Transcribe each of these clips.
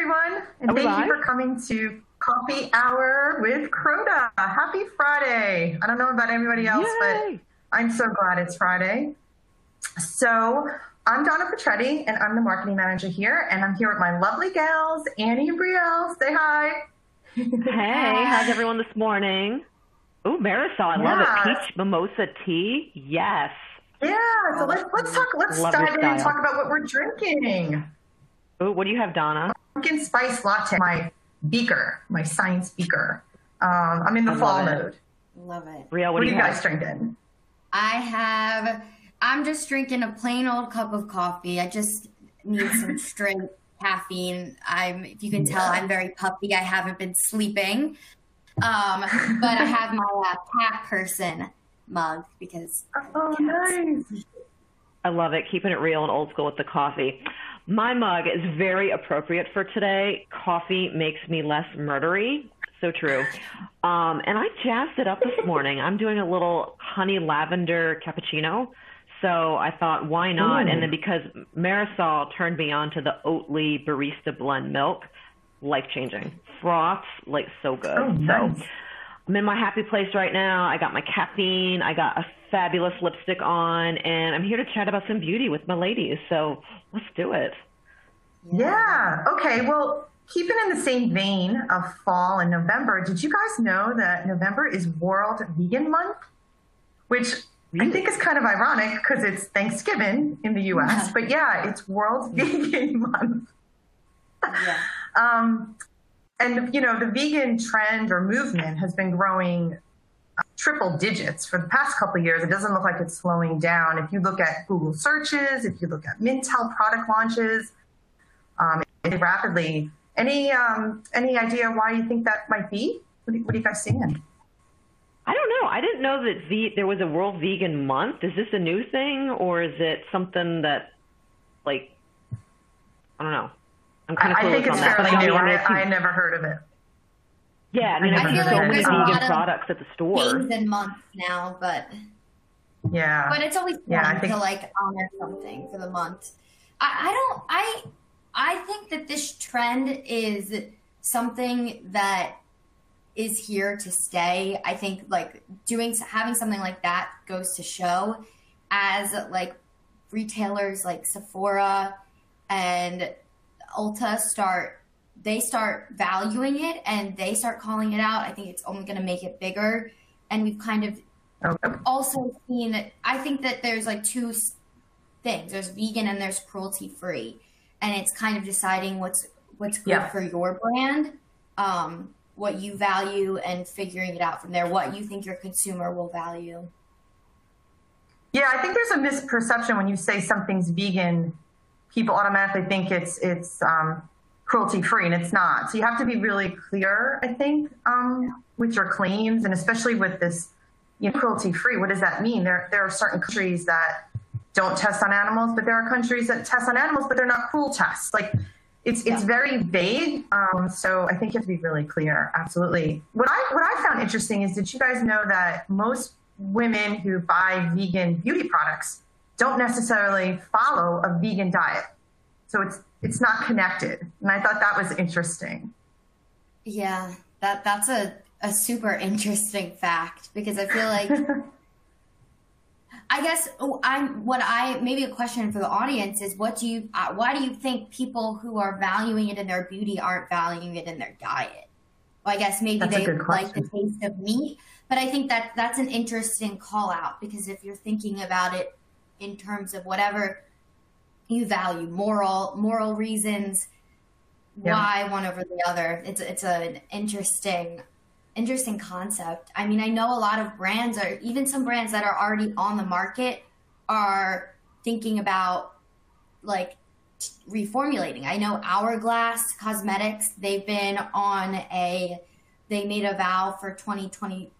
everyone, and thank you for coming to Coffee Hour with Croda. Happy Friday. I don't know about everybody else, but I'm so glad it's Friday. So I'm Donna Petretti, and I'm the marketing manager here, and I'm here with my lovely gals, Annie and Brielle. Say hi. Hey, how's everyone this morning? Oh, Marisol, I love it. Peach mimosa tea. Yes. Yeah, so let's dive in and talk about what we're drinking. Oh, what do you have, Donna? Pumpkin spice latte, my beaker, my science beaker. I'm in the fall mode. Love it. Brielle, what do you guys drinking? I'm just drinking a plain old cup of coffee. I just need some straight caffeine. If you can tell, I'm very puffy. I haven't been sleeping. But I have my cat person mug because nice. I love it. Keeping it real and old school with the coffee. My mug is very appropriate for today. Coffee makes me less murdery. So true. And I jazzed it up this morning. I'm doing a little honey lavender cappuccino. So I thought, why not? Ooh. And then because Marisol turned me on to the Oatly barista blend milk, life-changing. Froths, like, so good. Oh, nice. So I'm in my happy place right now. I got my caffeine. I got a fabulous lipstick on, and I'm here to chat about some beauty with my ladies. So let's do it. Yeah. Okay. Well, keeping in the same vein of fall and November, did you guys know that November is World Vegan Month? Which I think is kind of ironic because it's Thanksgiving in the U.S., but yeah, it's World Vegan Month. Yeah. And, you know, the vegan trend or movement has been growing triple digits for the past couple of years. It doesn't look like it's slowing down. If you look at Google searches, if you look at Mintel product launches, it rapidly. Any idea why you think that might be? What are you guys seeing? I don't know. I didn't know that there was a World Vegan Month. Is this a new thing, or is it something that, like, I don't know. I'm kind of clueless. I think it's fairly new. I never heard of it. Yeah, I mean, I feel like there's a lot of products at the store. Days and months now, but yeah, but it's always fun to like honor something for the month. I think that this trend is something that is here to stay. I think like having something like that goes to show as like retailers like Sephora and Ulta start valuing it and they start calling it out. I think it's only going to make it bigger. And we've kind of also seen, I think that there's like two things. There's vegan and there's cruelty free. And it's kind of deciding what's good for your brand. What you value and figuring it out from there, what you think your consumer will value. Yeah, I think there's a misperception when you say something's vegan, people automatically think it's cruelty-free, and it's not. So you have to be really clear, I think, with your claims, and especially with this, you know, cruelty-free. What does that mean? There are certain countries that don't test on animals, but there are countries that test on animals, but they're not cruel tests. Like, It's very vague, so I think you have to be really clear. Absolutely. What I found interesting is, did you guys know that most women who buy vegan beauty products don't necessarily follow a vegan diet? So it's not connected, and I thought that was interesting. Yeah, that's a super interesting fact, because I feel like I guess maybe a question for the audience is, why do you think people who are valuing it in their beauty aren't valuing it in their diet? Well, I guess maybe they like the taste of meat, but I think that that's an interesting call out, because if you're thinking about it in terms of whatever you value, moral reasons, why one over the other, it's an interesting concept. I mean, I know a lot of brands are, even some brands that are already on the market, are thinking about like reformulating. I know Hourglass Cosmetics, they made a vow for 2020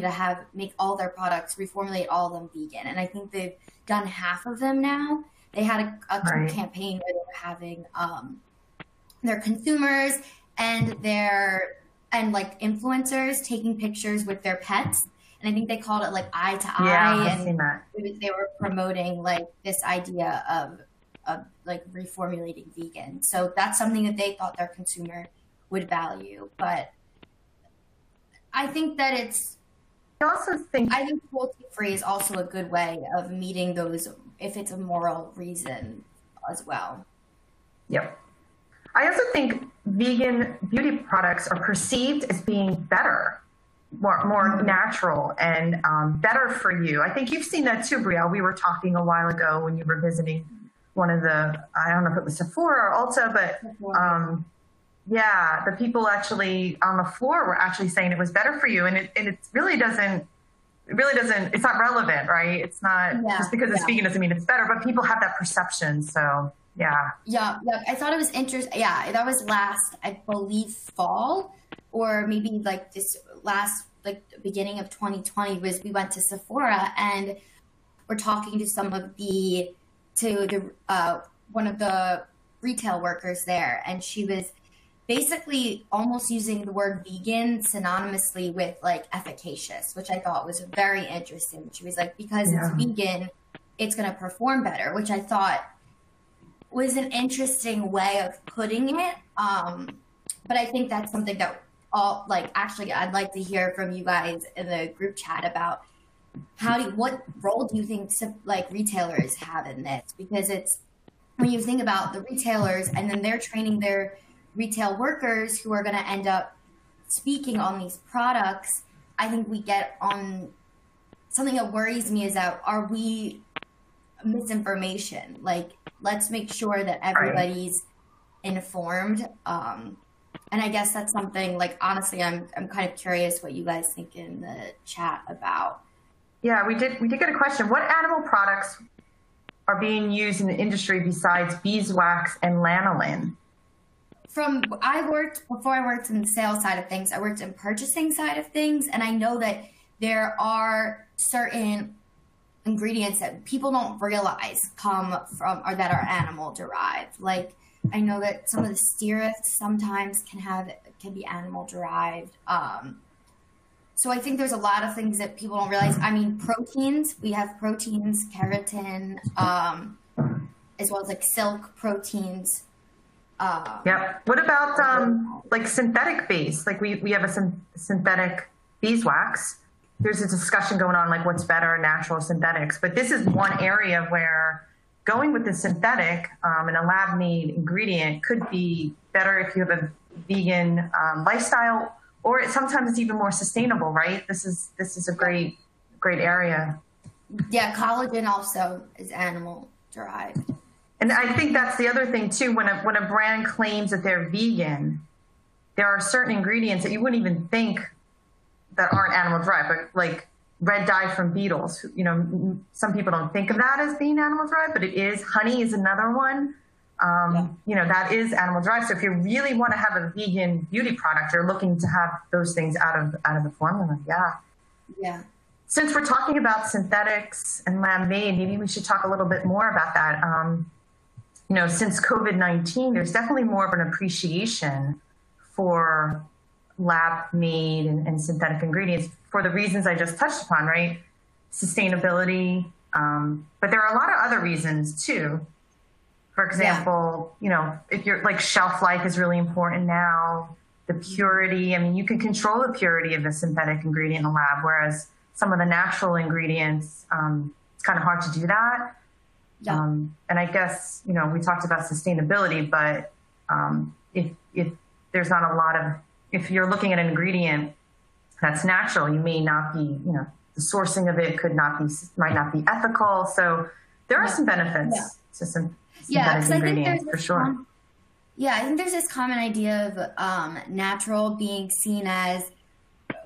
to make all their products, reformulate all of them vegan. And I think they've done half of them now. They had a campaign where they were having their consumers and like influencers taking pictures with their pets. And I think they called it like eye to eye. Yeah, I've seen that. They were promoting like this idea of like reformulating vegan. So that's something that they thought their consumer would value. But I think that it's, I think cruelty-free is also a good way of meeting those, if it's a moral reason as well. Yep. I also think vegan beauty products are perceived as being better, more natural, and better for you. I think you've seen that too, Brielle. We were talking a while ago when you were visiting one of the, I don't know if it was Sephora or Ulta, but yeah, the people actually on the floor were actually saying it was better for you. And it really doesn't, it's not relevant, right? It's not, just because it's vegan doesn't mean it's better, but people have that perception, so. Yeah. I thought it was interesting. Yeah, that was last, I believe, fall, or maybe like this last, like beginning of 2020 was, we went to Sephora and we're talking to some of the, one of the retail workers there. And she was basically almost using the word vegan synonymously with like efficacious, which I thought was very interesting. She was like, because it's vegan, it's going to perform better, which I thought was an interesting way of putting it. But I think that's something that all, like, actually I'd like to hear from you guys in the group chat about how do you, what role do you think like retailers have in this? Because it's, when you think about the retailers and then they're training their retail workers who are gonna end up speaking on these products, I think we get on, something that worries me is that, are we misinformation? Like, let's make sure that everybody's informed. And I guess that's something, like, honestly, I'm kind of curious what you guys think in the chat about. Yeah, we did get a question. What animal products are being used in the industry besides beeswax and lanolin? From, before I worked in the sales side of things, I worked in purchasing side of things. And I know that there are certain ingredients that people don't realize come from, or that are animal derived. Like, I know that some of the steareths sometimes can be animal derived. So I think there's a lot of things that people don't realize. I mean, proteins, we have proteins, keratin, as well as like silk proteins. What about like synthetic base? Like we have a synthetic beeswax. There's a discussion going on, like what's better, natural synthetics, but this is one area where going with the synthetic and a lab made ingredient could be better if you have a vegan lifestyle, or sometimes it's even more sustainable, right? This is a great area. Yeah, collagen also is animal derived. And I think that's the other thing too, when a brand claims that they're vegan, there are certain ingredients that you wouldn't even think that aren't animal derived, but like red dye from beetles. You know, some people don't think of that as being animal derived, but it is. Honey is another one. You know, that is animal derived. So if you really want to have a vegan beauty product, you're looking to have those things out of the formula. Yeah. Yeah. Since we're talking about synthetics and lab-made, maybe we should talk a little bit more about that. You know, since COVID-19, there's definitely more of an appreciation for lab-made and synthetic ingredients for the reasons I just touched upon, right? Sustainability, but there are a lot of other reasons too. For example, you know, if you're like, shelf life is really important now, the purity, I mean, you can control the purity of a synthetic ingredient in a lab, whereas some of the natural ingredients, it's kind of hard to do that. Yeah. And I guess, you know, we talked about sustainability, but if there's not a lot of, if you're looking at an ingredient that's natural, you may not be, you know, the sourcing of it might not be ethical. So there are some benefits to some synthetic ingredients for sure. I think there's this common idea of natural being seen as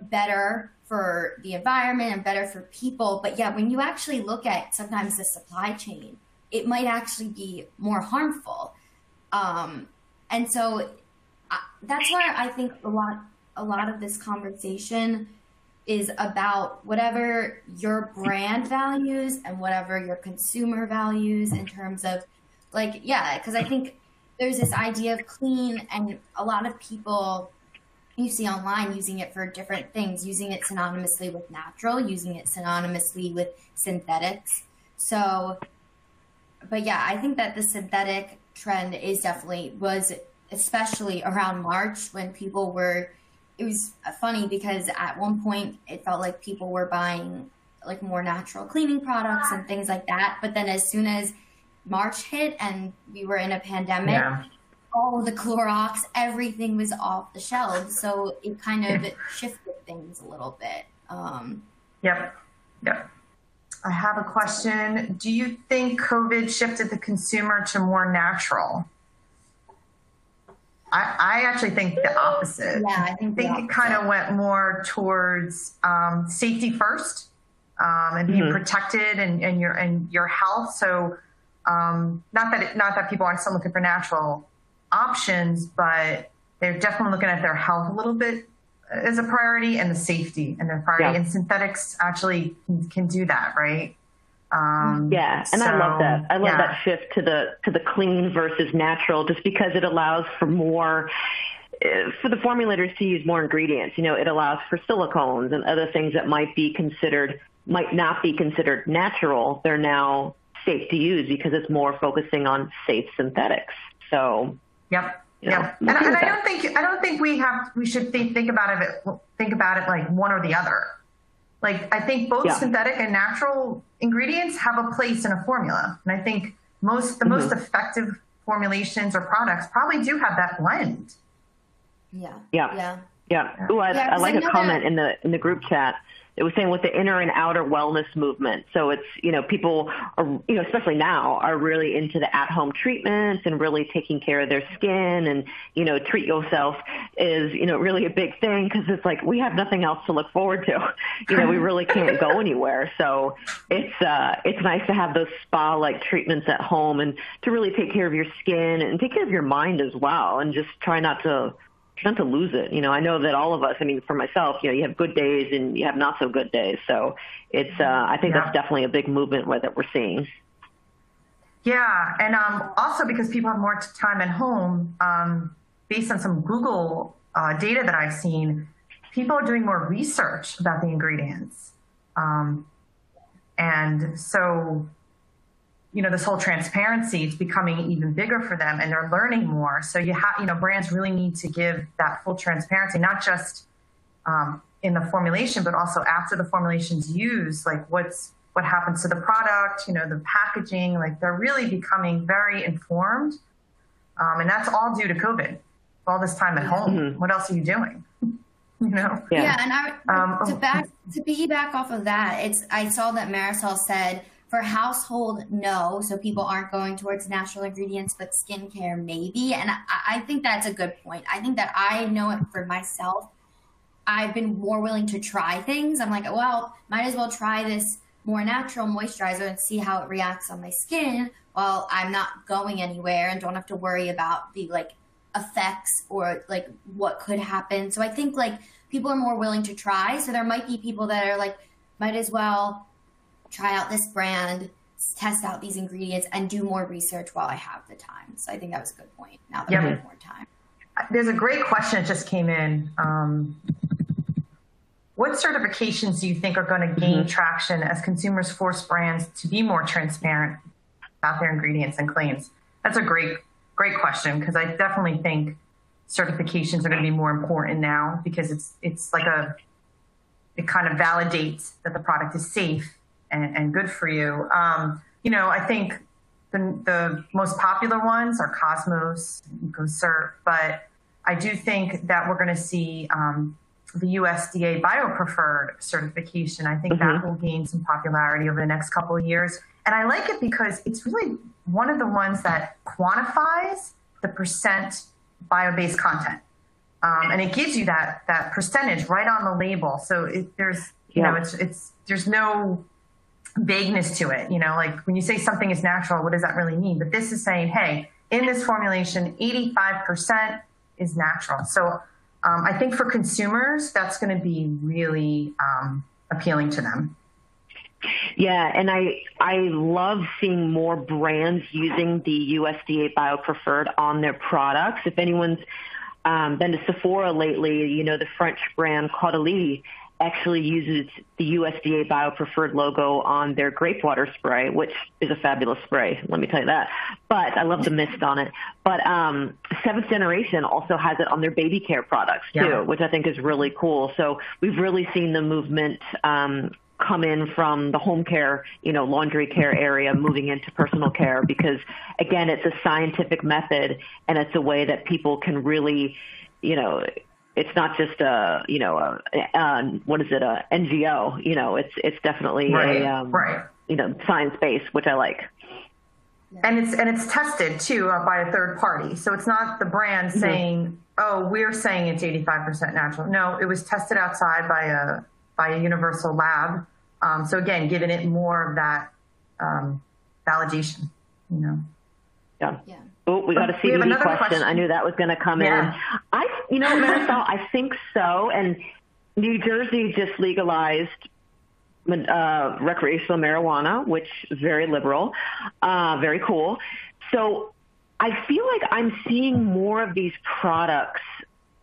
better for the environment and better for people. But yeah, when you actually look at sometimes the supply chain, it might actually be more harmful. And so that's why I think a lot of this conversation is about whatever your brand values and whatever your consumer values in terms of, like, because I think there's this idea of clean, and a lot of people you see online using it for different things, using it synonymously with natural, using it synonymously with synthetics. So But yeah, I think that the synthetic trend is definitely, was especially around March when people were, it was funny because at one point it felt like people were buying like more natural cleaning products and things like that. But then as soon as March hit and we were in a pandemic, yeah, all of the Clorox, everything was off the shelves. So it kind of shifted things a little bit. Yep. I have a question. Do you think COVID shifted the consumer to more natural? I actually think the opposite. Yeah, I think it kind of went more towards safety first and being protected and your health. So not that people aren't still looking for natural options, but they're definitely looking at their health a little bit as a priority, and the safety and their priority, and synthetics actually can do that, right? I love that. I love that shift to the clean versus natural, just because it allows for more, for the formulators to use more ingredients. You know, it allows for silicones and other things that might not be considered natural. They're now safe to use because it's more focusing on safe synthetics. So And I don't think we should think about it like one or the other. Like, I think both synthetic and natural ingredients have a place in a formula, and I think the most effective formulations or products probably do have that blend. Ooh, I like a comment that in the group chat. It was saying with the inner and outer wellness movement. So it's, you know, people are, you know, especially now, are really into the at-home treatments and really taking care of their skin, and, you know, treat yourself is, you know, really a big thing, because it's like we have nothing else to look forward to. You know, we really can't go anywhere. So it's nice to have those spa-like treatments at home and to really take care of your skin and take care of your mind as well, and just try not to lose it. You know, I know that all of us, I mean, for myself, you know, you have good days and you have not so good days. So it's, I think that's definitely a big movement that we're seeing. Yeah. And also because people have more time at home, based on some Google data that I've seen, people are doing more research about the ingredients. And so, you know, this whole transparency, it's becoming even bigger for them, and they're learning more. So brands really need to give that full transparency, not just in the formulation, but also after the formulation's used, like what happens to the product, you know, the packaging, like they're really becoming very informed. And that's all due to COVID, all this time at home. Mm-hmm. What else are you doing? You know? And to piggyback off of that, I saw that Marisol said, for household, no. So people aren't going towards natural ingredients, but skincare maybe. And I think that's a good point. I think that I know it for myself. I've been more willing to try things. I'm like, well, might as well try this more natural moisturizer and see how it reacts on my skin while I'm not going anywhere and don't have to worry about the like effects or like what could happen. So I think like people are more willing to try. So there might be people that are like, might as well try out this brand, test out these ingredients, and do more research while I have the time. So I think that was a good point. Now that we have more time. There's a great question that just came in. What certifications do you think are going to gain traction as consumers force brands to be more transparent about their ingredients and claims? That's a great question, because I definitely think certifications are going to be more important now, because it kind of validates that the product is safe and good for you. You know, I think the most popular ones are Cosmos, Eco Surf, but I do think that we're going to see the USDA Bio Preferred certification. I think that will gain some popularity over the next couple of years. And I like it because it's really one of the ones that quantifies the % bio-based content. And it gives you that percentage right on the label. So there's no vagueness to it. You know, like when you say something is natural, what does that really mean? But this is saying, hey, in this formulation, 85% is natural. So I think for consumers, that's going to be really appealing to them. Yeah, and I love seeing more brands using the USDA Bio Preferred on their products. If anyone's been to Sephora lately, you know, the French brand Caudalie actually uses the USDA Bio Preferred logo on their grape water spray, which is a fabulous spray, let me tell you that. But I love the mist on it. But Seventh Generation also has it on their baby care products too, which I think is really cool. So we've really seen the movement come in from the home care, laundry care area, moving into personal care, because again, it's a scientific method and it's a way that people can really, it's not just a, what is it, a NGO, it's definitely a, science-based, which I like. And it's tested too by a third party. So it's not the brand saying, oh, we're saying it's 85% natural. No, it was tested outside by a universal lab. So again, giving it more of that validation, Yeah. Oh, we got a CBD question. I knew that was going to come in. Marisol, I think so. And New Jersey just legalized recreational marijuana, which is very liberal, very cool. So I feel like I'm seeing more of these products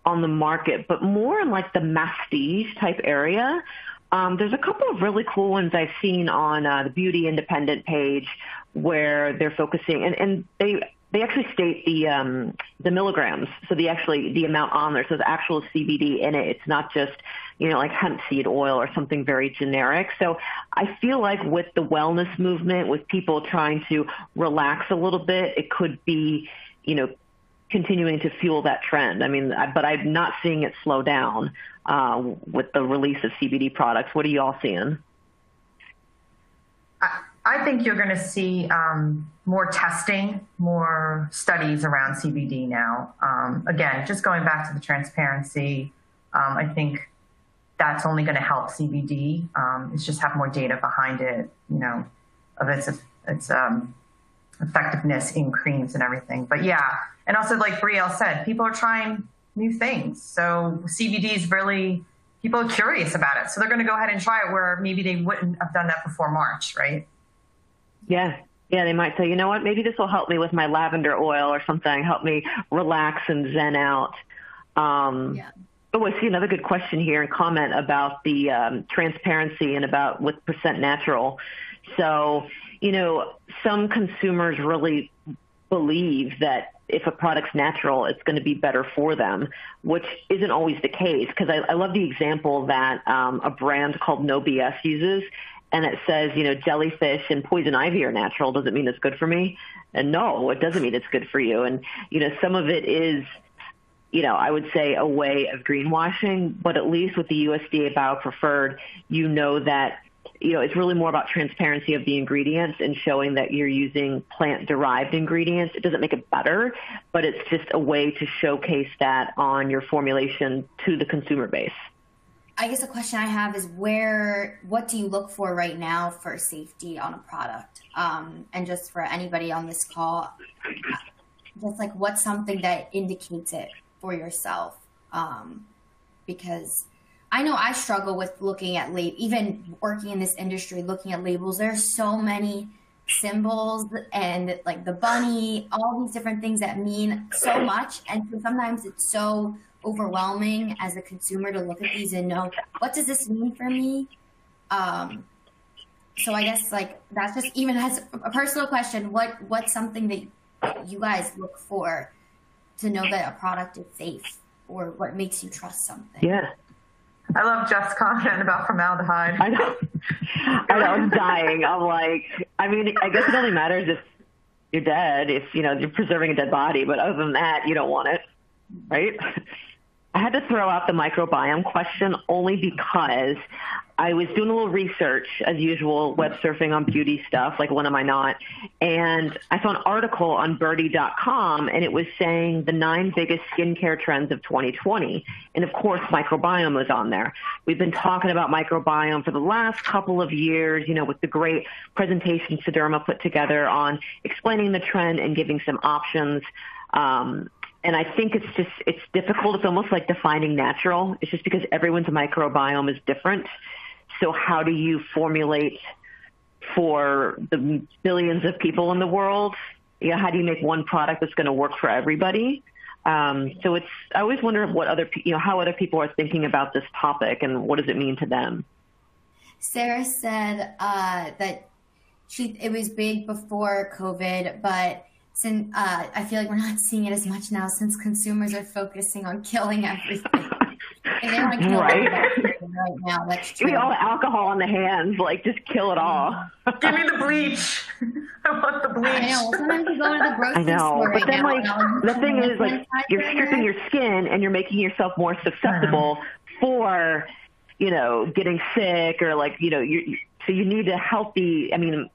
on the market, but more in like the mastige type area. There's a couple of really cool ones I've seen on the Beauty Independent page where they're focusing, and they actually state the milligrams, so the amount on there, so the actual CBD in it. It's not just like hemp seed oil or something very generic. So I feel like with the wellness movement, with people trying to relax a little bit, it could be continuing to fuel that trend. I mean, but I'm not seeing it slow down with the release of CBD products. What are you all seeing? I think you're going to see more testing, more studies around CBD now. Again, just going back to the transparency, I think that's only going to help CBD. It's just have more data behind it, of its effectiveness in creams and everything. But yeah, and also like Brielle said, people are trying new things. So CBD is really, people are curious about it. So they're going to go ahead and try it where maybe they wouldn't have done that before March, right? Yeah. Yeah, they might say, you know what, maybe this will help me with my lavender oil or something, help me relax and zen out. Oh, I see another good question here and comment about the transparency and about with percent natural. So, some consumers really believe that if a product's natural, it's going to be better for them, which isn't always the case. Because I love the example that a brand called No BS uses. And it says, jellyfish and poison ivy are natural. Does it mean it's good for me? And no, it doesn't mean it's good for you. And, some of it is, I would say a way of greenwashing, but at least with the USDA Bio Preferred, that, it's really more about transparency of the ingredients and showing that you're using plant-derived ingredients. It doesn't make it better, but it's just a way to showcase that on your formulation to the consumer base. I guess the question I have is what do you look for right now for safety on a product? And just for anybody on this call, just like what's something that indicates it for yourself? Because I know I struggle with looking at labels, even working in this industry, looking at labels. There's so many symbols and like the bunny, all these different things that mean so much. And so sometimes it's so overwhelming as a consumer to look at these and know, what does this mean for me? So I guess like that's just even as a personal question, what's something that you guys look for to know that a product is safe, or what makes you trust something? Yeah. I love Jeff's comment about formaldehyde. I know. I'm dying. I'm like, I guess it only matters if you're dead, if, you're preserving a dead body, but other than that, you don't want it. Right? I had to throw out the microbiome question only because I was doing a little research, as usual, web surfing on beauty stuff, like when am I not? And I saw an article on birdie.com, and it was saying the 9 biggest skincare trends of 2020. And of course, microbiome was on there. We've been talking about microbiome for the last couple of years, with the great presentation Cederma put together on explaining the trend and giving some options. And I think it's difficult. It's almost like defining natural. It's just because everyone's microbiome is different. So how do you formulate for the billions of people in the world? How do you make one product that's going to work for everybody? So it's, I always wonder what other, how other people are thinking about this topic and what does it mean to them. Sarah said that it was big before COVID, but since I feel like we're not seeing it as much now since consumers are focusing on killing everything. Right now, let's give me all the alcohol on the hands, like just kill it all. Give me the bleach. I want the bleach. I know. Sometimes you go to the grocery store. But then, like, the thing is, like, you're stripping your skin and you're making yourself more susceptible for, getting sick or like, so you need a healthy. I mean,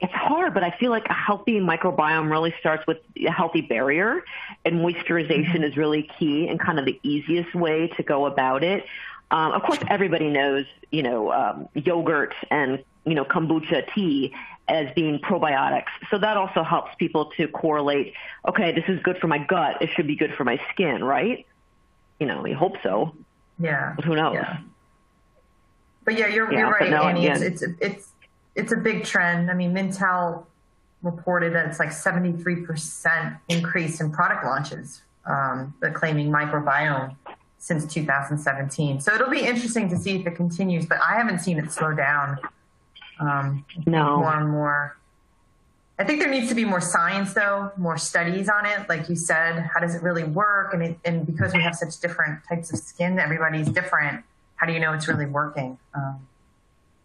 it's hard, but I feel like a healthy microbiome really starts with a healthy barrier, and moisturization is really key and kind of the easiest way to go about it. Of course, everybody knows, yogurt and, kombucha tea as being probiotics. So that also helps people to correlate, okay, this is good for my gut. It should be good for my skin, right? You hope so. Yeah. But who knows? Yeah. But yeah, you're right, no, Annie. It's a big trend. I mean, Mintel reported that it's like 73% increase in product launches, but claiming microbiome since 2017. So it'll be interesting to see if it continues, but I haven't seen it slow down. No. More and more. I think there needs to be more science though, more studies on it. Like you said, how does it really work? And because we have such different types of skin, everybody's different. How do you know it's really working?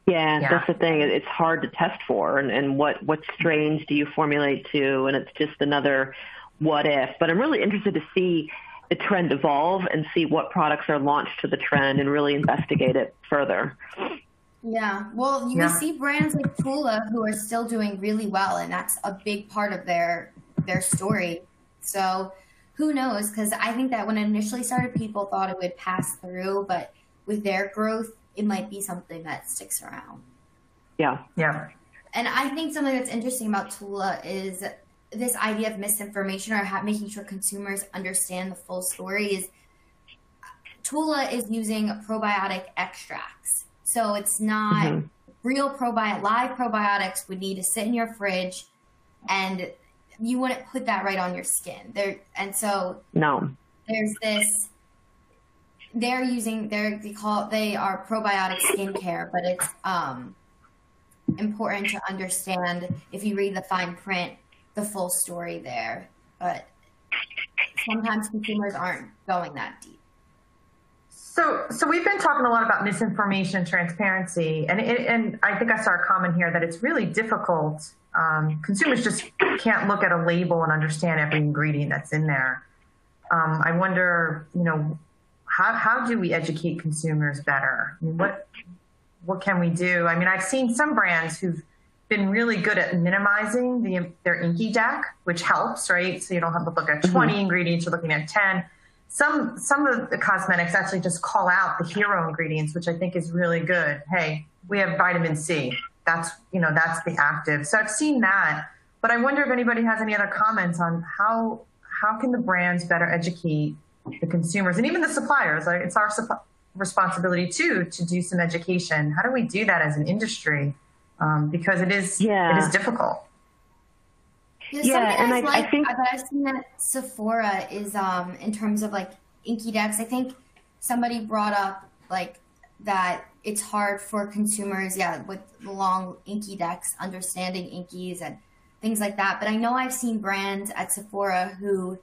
Yeah, that's the thing. It's hard to test for, and what strains do you formulate to, and it's just another what if. But I'm really interested to see the trend evolve and see what products are launched to the trend and really investigate it further. Yeah, well, you see brands like Pula who are still doing really well, and that's a big part of their story. So who knows? Because I think that when it initially started, people thought it would pass through, but with their growth, it might be something that sticks around. Yeah. Yeah. And I think something that's interesting about Tula is this idea of misinformation or making sure consumers understand the full story is Tula is using probiotic extracts. So it's not real probiotic. Live probiotics would need to sit in your fridge and you wouldn't put that right on your skin there. And so there's this, they are probiotic skincare, but it's important to understand if you read the fine print, the full story there. But sometimes consumers aren't going that deep. So we've been talking a lot about misinformation, transparency, and I think I saw a comment here that it's really difficult. Consumers just can't look at a label and understand every ingredient that's in there. I wonder, how do we educate consumers better? I mean, what can we do? I mean, I've seen some brands who've been really good at minimizing their inky deck, which helps, right? So you don't have to look at 20 ingredients, you're looking at 10. Some of the cosmetics actually just call out the hero ingredients, which I think is really good. Hey, we have vitamin C. That's, that's the active. So I've seen that, but I wonder if anybody has any other comments on how can the brands better educate the consumers and even the suppliers. Like, it's our responsibility too to do some education. How do we do that as an industry? Because it is difficult. I think but I've seen that Sephora is in terms of like inky decks. I think somebody brought up like that it's hard for consumers, with long inky decks, understanding inkies and things like that. But I know I've seen brands at Sephora who.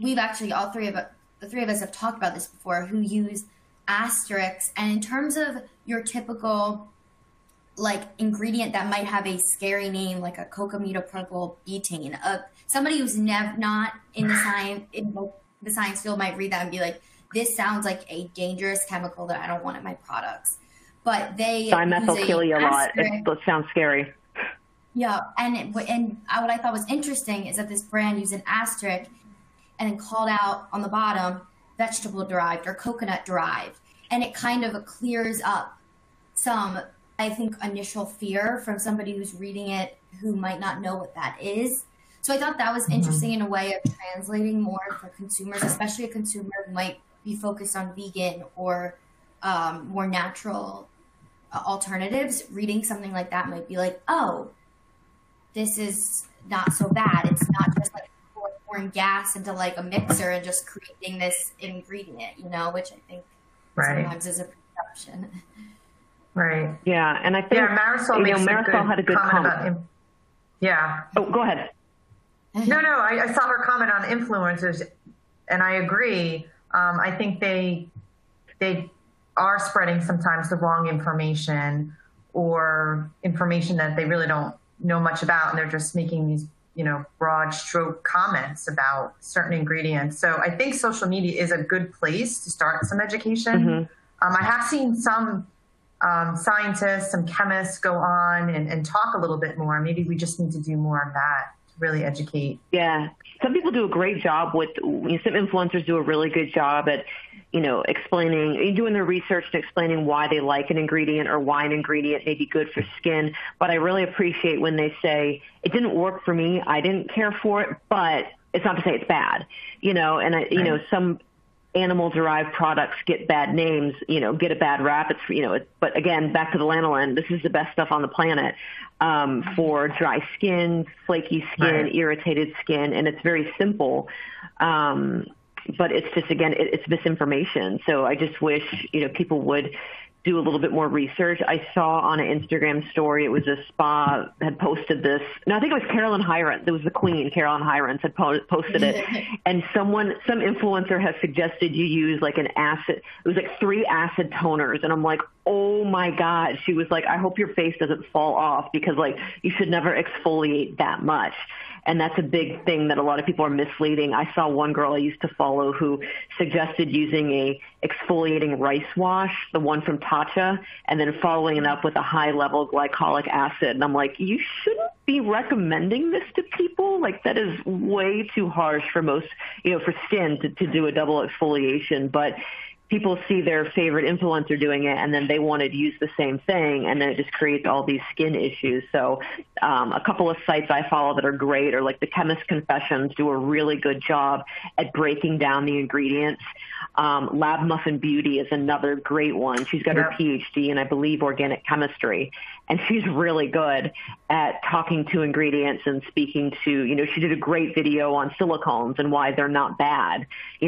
We've actually, the three of us have talked about this before, who use asterisks. And in terms of your typical, ingredient that might have a scary name, like a cocamidopropyl betaine, somebody who's not in the science, field might read that and be like, this sounds like a dangerous chemical that I don't want in my products. But they dimethyl kill you a lot. It sounds scary. Yeah, and what I thought was interesting is that this brand used an asterisk and then called out on the bottom, vegetable-derived or coconut-derived. And it kind of clears up some, I think, initial fear from somebody who's reading it who might not know what that is. So I thought that was interesting in a way of translating more for consumers, especially a consumer who might be focused on vegan or more natural alternatives. Reading something like that might be like, oh, this is not so bad. It's not just like pouring gas into like a mixer and just creating this ingredient, you know, which I think sometimes is a perception. Right. Yeah. And I think Marisol had a good comment. About him. Yeah. Oh, go ahead. No, I saw her comment on influencers and I agree. I think they are spreading sometimes the wrong information or information that they really don't know much about. And they're just making these, you know, broad stroke comments about certain ingredients. So I think social media is a good place to start some education. Mm-hmm. I have seen some scientists, some chemists go on and talk a little bit more. Maybe we just need to do more on that to really educate. Yeah. Some people do a great job with, some influencers do a really good job at, explaining, doing their research and explaining why they like an ingredient or why an ingredient may be good for skin. But I really appreciate when they say, it didn't work for me, I didn't care for it, but it's not to say it's bad, and some animal-derived products get bad names, get a bad rap. It's, but again, back to the lanolin, this is the best stuff on the planet for dry skin, flaky skin, irritated skin, and it's very simple. But it's just, again, it's misinformation. So I just wish, people would do a little bit more research. I saw on an Instagram story, it was a spa had posted this. No, I think it was Carolyn Hirons. It was the queen, Carolyn Hirons, had posted it. And some influencer has suggested you use like an acid. It was like 3 acid toners. And I'm like, oh my God. She was like, I hope your face doesn't fall off because like you should never exfoliate that much. And that's a big thing that a lot of people are misleading. I saw one girl I used to follow who suggested using a exfoliating rice wash, the one from Tatcha, and then following it up with a high level glycolic acid. And I'm like, you shouldn't be recommending this to people. Like that is way too harsh for most, for skin to do a double exfoliation. But people see their favorite influencer doing it and then they want to use the same thing and then it just creates all these skin issues. So a couple of sites I follow that are great are like the Chemist Confessions do a really good job at breaking down the ingredients. Lab Muffin Beauty is another great one. She's got her PhD in, I believe, organic chemistry. And she's really good at talking to ingredients and speaking to, she did a great video on silicones and why they're not bad,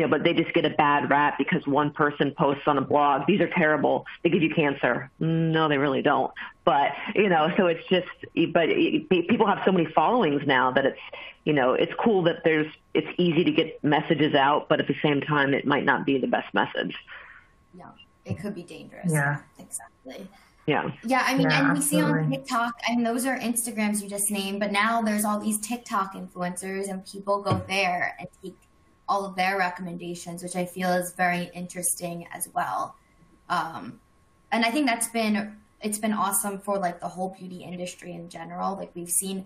but they just get a bad rap because one person posts on a blog, these are terrible, they give you cancer. No, they really don't. But, so it's just, people have so many followings now that it's, it's cool that it's easy to get messages out, but at the same time, it might not be the best message. No, it could be dangerous. Yeah, exactly. Yeah. Yeah. I mean, and we see on TikTok, and those are Instagrams you just named, but now there's all these TikTok influencers and people go there and take all of their recommendations, which I feel is very interesting as well. And I think it's been awesome for like the whole beauty industry in general. Like we've seen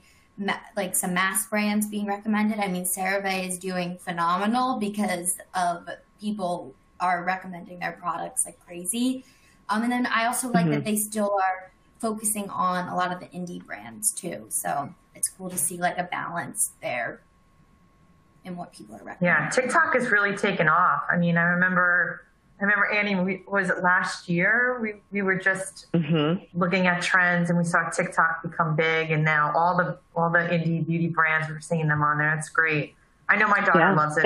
like some mass brands being recommended. I mean, CeraVe is doing phenomenal because of people are recommending their products like crazy. And then I also like that they still are focusing on a lot of the indie brands too. So it's cool to see like a balance there in what people are recommending. Yeah, TikTok has really taken off. I mean, I remember Annie, was it last year? We were just looking at trends and we saw TikTok become big and now all the indie beauty brands, we're seeing them on there. It's great. I know my daughter loves it.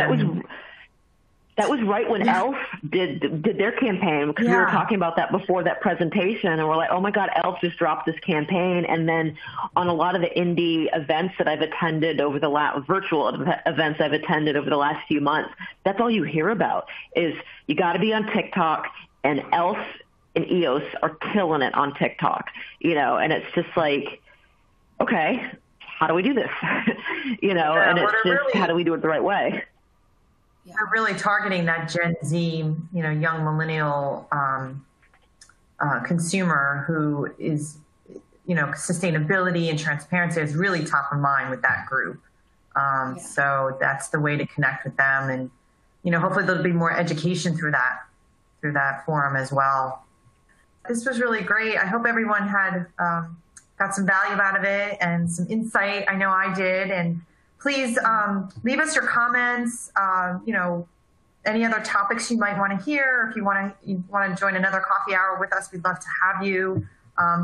That was right when Elf did their campaign, because we were talking about that before that presentation, and we're like, oh my God, Elf just dropped this campaign. And then on a lot of the indie events that I've attended over the last, virtual events I've attended over the last few months, that's all you hear about is you got to be on TikTok, and Elf and EOS are killing it on TikTok, and it's just like, okay, how do we do this? And it's just how do we do it the right way? Yeah. They're really targeting that Gen Z, young millennial consumer who is, sustainability and transparency is really top of mind with that group. So that's the way to connect with them. And, hopefully there'll be more education through that forum as well. This was really great. I hope everyone had got some value out of it and some insight. I know I did. And please leave us your comments, any other topics you might want to hear. If you want to join another coffee hour with us, we'd love to have you.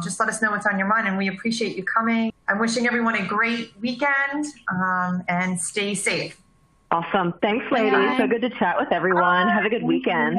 Just let us know what's on your mind, and we appreciate you coming. I'm wishing everyone a great weekend and stay safe. Awesome. Thanks, ladies. Bye. So good to chat with everyone. Have a good weekend.